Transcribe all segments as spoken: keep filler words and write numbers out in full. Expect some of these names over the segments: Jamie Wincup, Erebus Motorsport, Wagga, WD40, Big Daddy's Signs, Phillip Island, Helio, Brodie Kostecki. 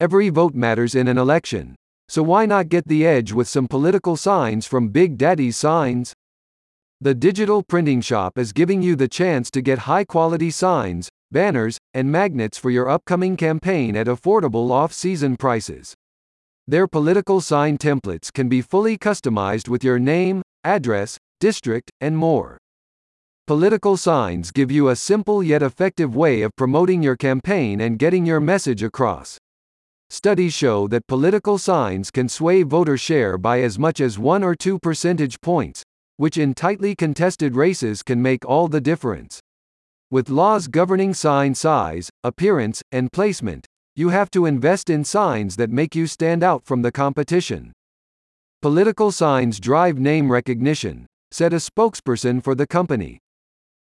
Every vote matters in an election. So why not get the edge with some political signs from Big Daddy's Signs? The digital printing shop is giving you the chance to get high-quality signs, banners, and magnets for your upcoming campaign at affordable off-season prices. Their political sign templates can be fully customized with your name, address, district, and more. Political signs give you a simple yet effective way of promoting your campaign and getting your message across. Studies show that political signs can sway voter share by as much as one or two percentage points, which in tightly contested races can make all the difference. With laws governing sign size, appearance, and placement, you have to invest in signs that make you stand out from the competition. Political signs drive name recognition, said a spokesperson for the company.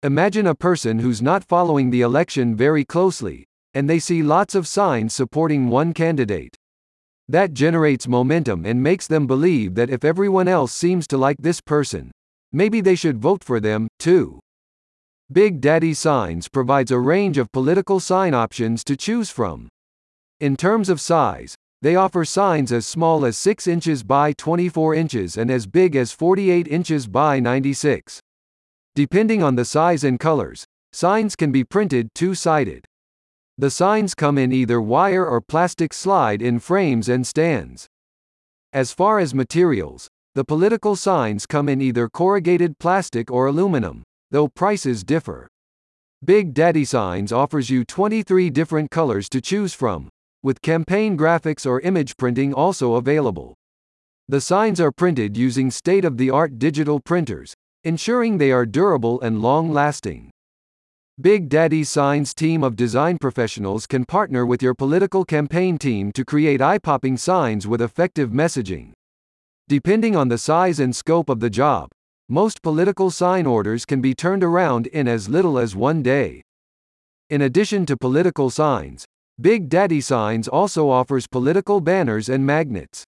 Imagine a person who's not following the election very closely, and they see lots of signs supporting one candidate. That generates momentum and makes them believe that if everyone else seems to like this person, maybe they should vote for them, too. Big Daddy Signs provides a range of political sign options to choose from. In terms of size, they offer signs as small as six inches by twenty-four inches and as big as forty-eight inches by ninety-six. Depending on the size and colors, signs can be printed two-sided. The signs come in either wire or plastic slide-in frames and stands. As far as materials, the political signs come in either corrugated plastic or aluminum, though prices differ. Big Daddy Signs offers you twenty-three different colors to choose from, with campaign graphics or image printing also available. The signs are printed using state-of-the-art digital printers, ensuring they are durable and long-lasting. Big Daddy Signs' team of design professionals can partner with your political campaign team to create eye-popping signs with effective messaging. Depending on the size and scope of the job, most political sign orders can be turned around in as little as one day. In addition to political signs, Big Daddy Signs also offers political banners and magnets.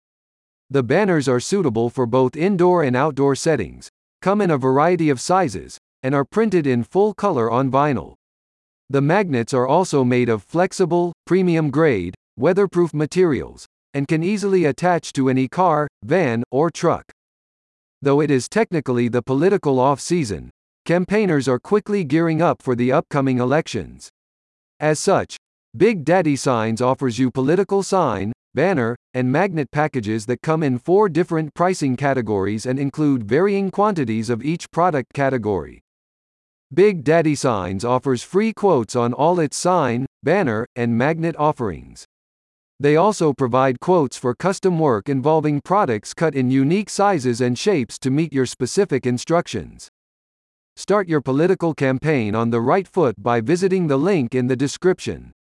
The banners are suitable for both indoor and outdoor settings, come in a variety of sizes, and are printed in full color on vinyl. The magnets are also made of flexible, premium-grade, weatherproof materials, and can easily attach to any car, van, or truck. Though it is technically the political off-season, campaigners are quickly gearing up for the upcoming elections. As such, Big Daddy Signs offers you political sign, banner, and magnet packages that come in four different pricing categories and include varying quantities of each product category. Big Daddy Signs offers free quotes on all its sign, banner, and magnet offerings. They also provide quotes for custom work involving products cut in unique sizes and shapes to meet your specific instructions. Start your political campaign on the right foot by visiting the link in the description.